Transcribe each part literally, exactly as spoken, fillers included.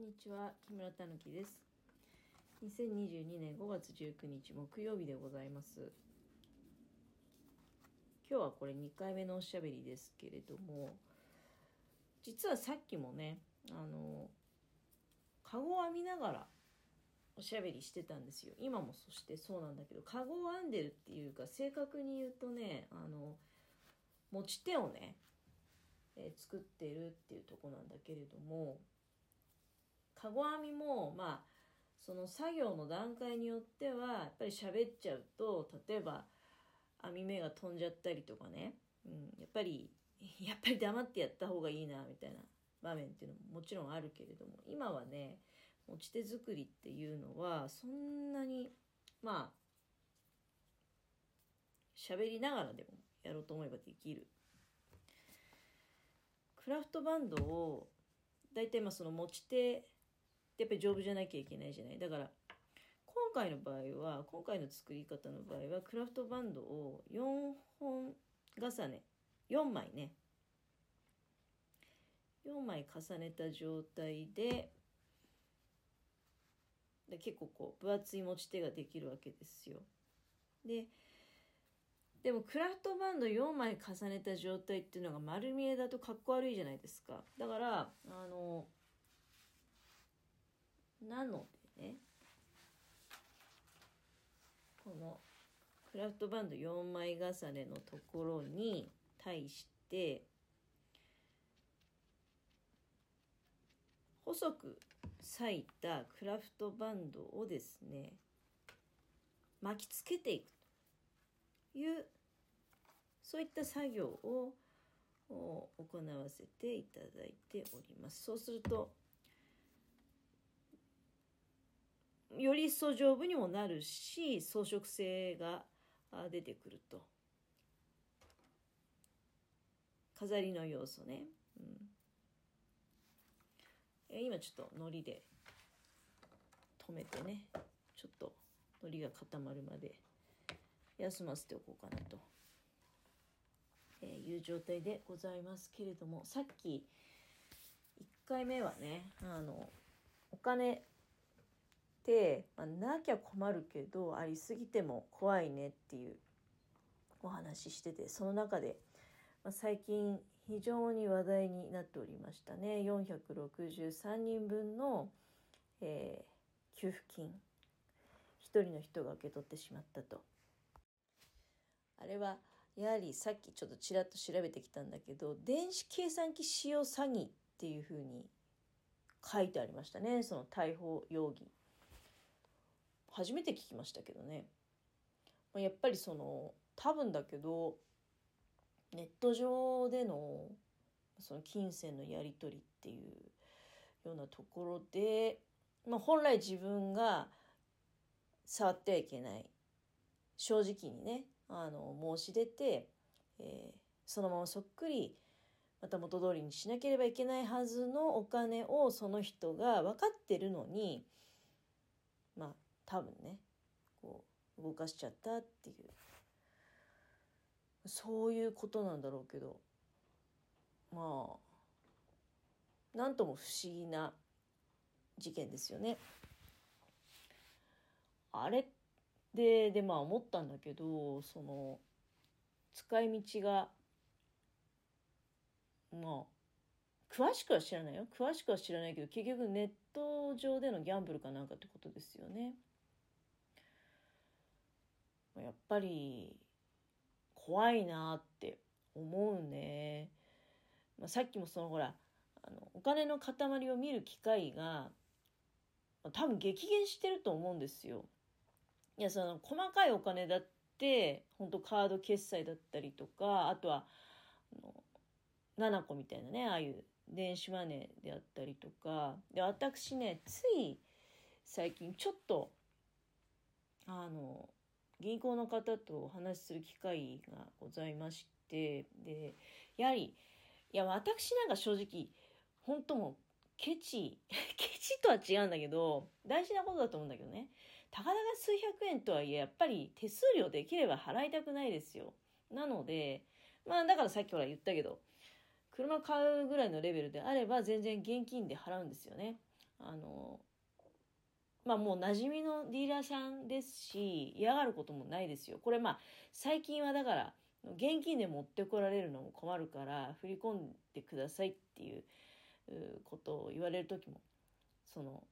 こんにちは、木村たぬきです。にせんにじゅうにねんごがつじゅうくにち木曜日でございます。今日はこれにかいめのおしゃべりですけれども、実はさっきもねあのカゴを編みながらおしゃべりしてたんですよ。今もそしてそうなんだけど、カゴを編んでるっていうか、正確に言うとねあの持ち手をね、えー、作ってるっていうとこなんだけれども、かご編みもまあその作業の段階によってはやっぱり喋っちゃうと、例えば編み目が飛んじゃったりとかね、うん、やっぱりやっぱり黙ってやった方がいいなみたいな場面っていうのももちろんあるけれども、今はね持ち手作りっていうのはそんなにまあ喋りながらでもやろうと思えばできる。クラフトバンドをだいたいその持ち手やっぱり丈夫じゃなきゃいけないじゃない。だから今回の場合は今回の作り方の場合はクラフトバンドをよんほんがさねよんまいねよんまい重ねた状態で、で結構こう分厚い持ち手ができるわけですよ。ででもクラフトバンドよんまい重ねた状態っていうのが丸見えだとかっこ悪いじゃないですか。だからあのなのでね、このクラフトバンドよんまい重ねのところに対して細く裂いたクラフトバンドをですね巻きつけていくという、そういった作業を行わせていただいております。そうするとより一層丈夫にもなるし、装飾性が出てくると、飾りの要素ね、うん、今ちょっとのりで止めてね、ちょっとのりが固まるまで休ませておこうかなと、えー、いう状態でございますけれども、さっきいっかいめはねあのお金で、まあ、なきゃ困るけどありすぎても怖いねっていうお話してて、その中で、まあ、最近非常に話題になっておりましたねよんひゃくろくじゅうさんにんぶんの、えー、給付金ひとりの人が受け取ってしまったと。あれはやはりさっきちょっとちらっと調べてきたんだけど、電子計算機使用詐欺っていうふうに書いてありましたね。その逮捕容疑初めて聞きましたけどね、やっぱりその多分だけどネット上でのその金銭のやり取りっていうようなところで、まあ、本来自分が触ってはいけない、正直にねあの申し出て、えー、そのままそっくりまた元通りにしなければいけないはずのお金をその人が分かってるのに、まあ多分ねこう動かしちゃったっていう、そういうことなんだろうけど、まあなんとも不思議な事件ですよね。あれででまあ思ったんだけど、その使い道がまあ詳しくは知らないよ詳しくは知らないけど、結局ネット上でのギャンブルかなんかってことですよね。やっぱり怖いなって思うね、まあ、さっきもそのほらあのお金の塊を見る機会が、まあ、多分激減してると思うんですよ。いやその細かいお金だって本当カード決済だったりとか、あとはあのナナコみたいなねああいう電子マネーであったりとかで、私ねつい最近ちょっとあの銀行の方とお話しする機会がございまして、でやはりいや私なんか正直本当もうケチケチとは違うんだけど、大事なことだと思うんだけどね、たかだか数百円とはいえやっぱり手数料できれば払いたくないですよ。なのでまあだからさっきほら言ったけど、車買うぐらいのレベルであれば全然現金で払うんですよね。あのまあもう馴染みのディーラーさんですし、嫌がることもないですよ。これまあ最近はだから現金で持ってこられるのも困るから振り込んでくださいっていうことを言われる時も、その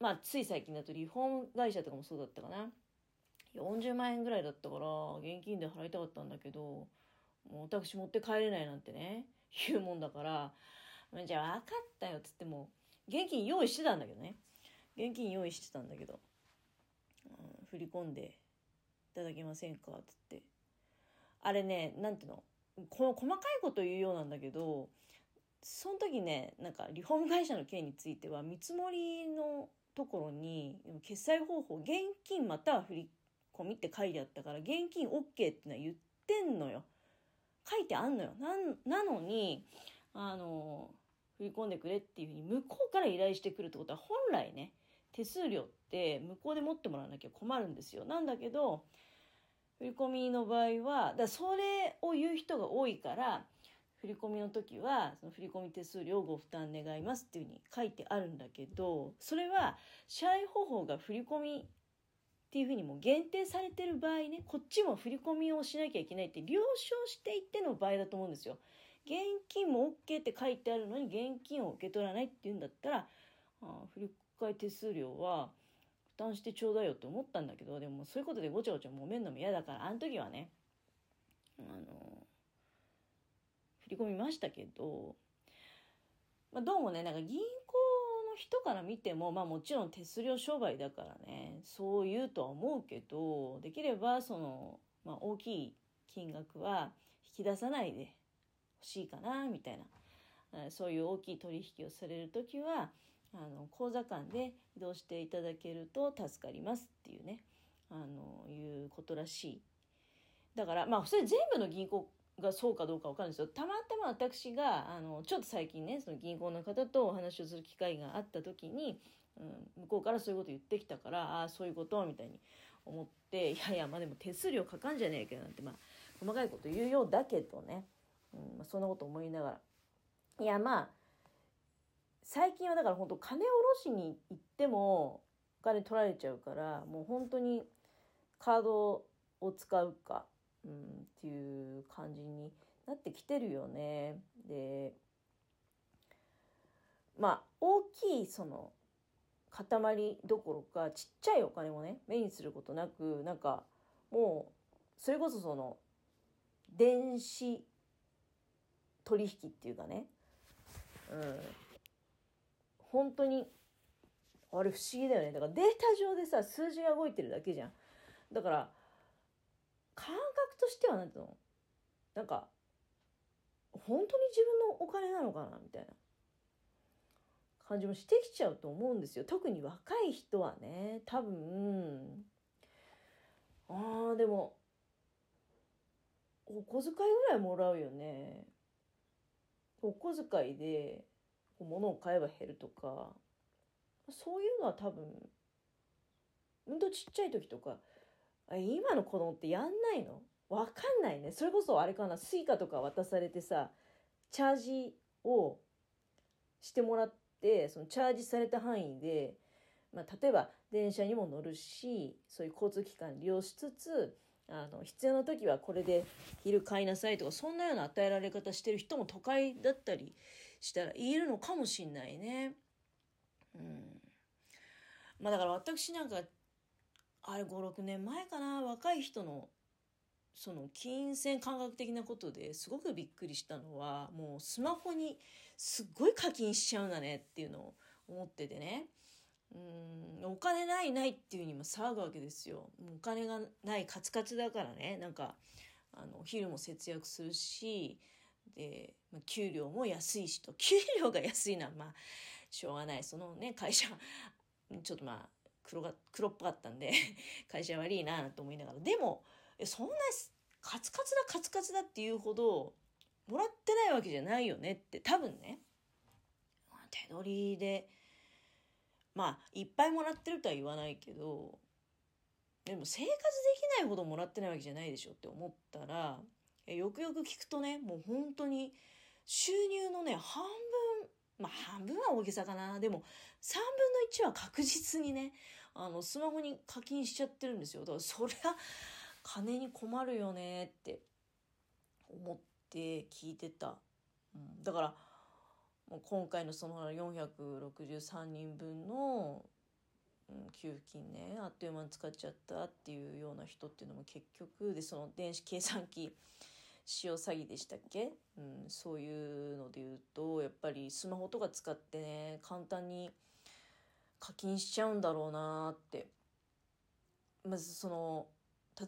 まあつい最近だとリフォーム会社とかもそうだったかな、よんじゅうまんえんぐらいだったから現金で払いたかったんだけど、もう私持って帰れないなんてね言うもんだから、じゃあ分かったよっつっても現金用意してたんだけどね現金用意してたんだけど、うん、振り込んでいただけませんかっつって、あれね、なんていうの、この細かいこと言うようなんだけど、その時ね、なんかリフォーム会社の件については見積もりのところに決済方法現金または振り込みって書いてあったから、現金 OK ってのは言ってんのよ、書いてあんのよ。 な, なのにあの振り込んでくれっていうふうに向こうから依頼してくるってことは、本来ね手数料って向こうで持ってもらわなきゃ困るんですよ。なんだけど振り込みの場合はだ、それを言う人が多いから、振り込みの時はその振り込み手数料をご負担願いますっていうふうに書いてあるんだけど、それは支払い方法が振り込みっていうふうにもう限定されてる場合ね、こっちも振り込みをしなきゃいけないって了承していっての場合だと思うんですよ。現金も OK って書いてあるのに現金を受け取らないっていうんだったら、あ振り込み手数料は負担してちょうだいよって思ったんだけど、でもそういうことでごちゃごちゃ揉めんのも嫌だから、あの時はねあの振り込みましたけど、まあ、どうもねなんか銀行の人から見ても、まあ、もちろん手数料商売だからねそう言うとは思うけど、できればその、まあ、大きい金額は引き出さないで欲しいかなみたいな、そういう大きい取引をされるときはあの口座間で移動していただけると助かりますっていうね、あのいうことらしい。だからまあそれ全部の銀行がそうかどうか分かるんですよ。たまたま私があのちょっと最近ねその銀行の方とお話をする機会があった時に、うん、向こうからそういうこと言ってきたから、ああそういうことみたいに思って、いやいやまあでも手数料かかんじゃねえけどなんて、まあ細かいこと言うようだけどね、うんまあ、そんなこと思いながら、いやまあ最近はだから本当金下ろしに行ってもお金取られちゃうから、もう本当にカードを使うか、うん、っていう感じになってきてるよね。でまあ大きいその塊どころかちっちゃいお金もね目にすることなく、なんかもうそれこそその電子取引っていうかね、うん、本当にあれ不思議だよね。だからデータ上でさ数字が動いてるだけじゃん。だから感覚としてはなんていうの、なんか本当に自分のお金なのかなみたいな感じもしてきちゃうと思うんですよ。特に若い人はね多分、ああでもお小遣いぐらいもらうよね。お小遣いで物を買えば減るとか、そういうのは多分うんとちっちゃい時とか、今の子供ってやんないの？わかんないね。それこそあれかな、スイカとか渡されてさチャージをしてもらって、そのチャージされた範囲で、まあ、例えば電車にも乗るしそういう交通機関利用しつつ、あの必要な時はこれで昼買いなさいとか、そんなような与えられ方してる人も都会だったりしたらいるのかもしんないね。うん。まあだから私なんかあれごろくねんまえかな、若い人のその金銭感覚的なことですごくびっくりしたのは、もうスマホにすっごい課金しちゃうんだねっていうのを思っててね。うんお金ないないっていう風にも騒ぐわけですよ。お金がないカツカツだからね、なんかあのお昼も節約するし、で給料も安いしと、給料が安いのはまあしょうがない、そのね会社ちょっとまあ黒が黒っぽかったんで会社悪いなと思いながら、でもそんなカツカツだカツカツだっていうほどもらってないわけじゃないよねって、多分ね手取りでまあいっぱいもらってるとは言わないけど、でも生活できないほどもらってないわけじゃないでしょって思ったら、よくよく聞くとね、もう本当に収入のね半まあ半分は大げさかな。でもさんぶんのいちは確実にね、あのスマホに課金しちゃってるんですよ。だからそりゃ金に困るよねって思って聞いてた。うん、だからもう今回のそのよんひゃくろくじゅうさんにんぶんの給付金ね、あっという間に使っちゃったっていうような人っていうのも結局で、その電子計算機使用詐欺でしたっけ、うん、そういうので言うとやっぱりスマホとか使ってね簡単に課金しちゃうんだろうなって。まずその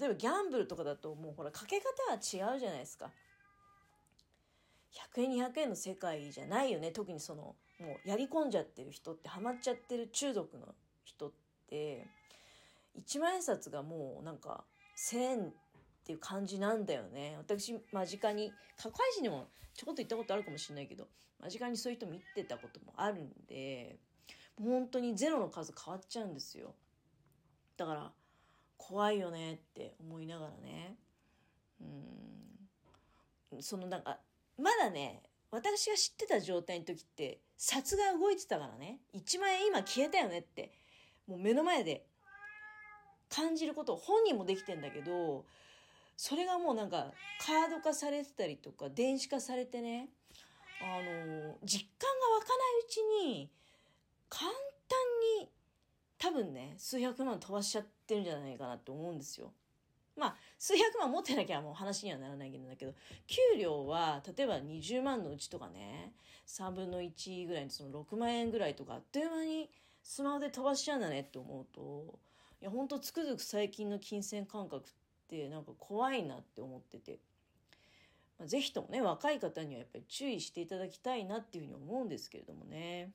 例えばギャンブルとかだともうほらかけ方は違うじゃないですか。ひゃくえんにひゃくえんの世界じゃないよね。特にそのもうやり込んじゃってる人って、ハマっちゃってる中毒の人っていちまんえん札がもうなんかせんえんっていう感じなんだよね。私間近に過去配信にもちょこっと行ったことあるかもしれないけど、間近にそういう人見てたこともあるんで、本当にゼロの数変わっちゃうんですよ。だから怖いよねって思いながらね、うーん、そのなんかまだね私が知ってた状態の時って札が動いてたからね、いちまんえん今消えたよねってもう目の前で感じることを本人もできてんだけど、それがもうなんかカード化されてたりとか電子化されてね、あの実感が湧かないうちに簡単に多分ね数百万飛ばしちゃってるんじゃないかなって思うんですよ。まあ数百万持ってなきゃもう話にはならないんだけど、給料は例えばにじゅうまんのうちとかねさんぶんのいちぐらいのそのろくまんえんぐらいとかあっという間にスマホで飛ばしちゃうんだねって思うと、いやほんとつくづく最近の金銭感覚ってなんか怖いなって思ってて、まあ、ぜひともね若い方にはやっぱり注意していただきたいなっていうふうに思うんですけれどもね。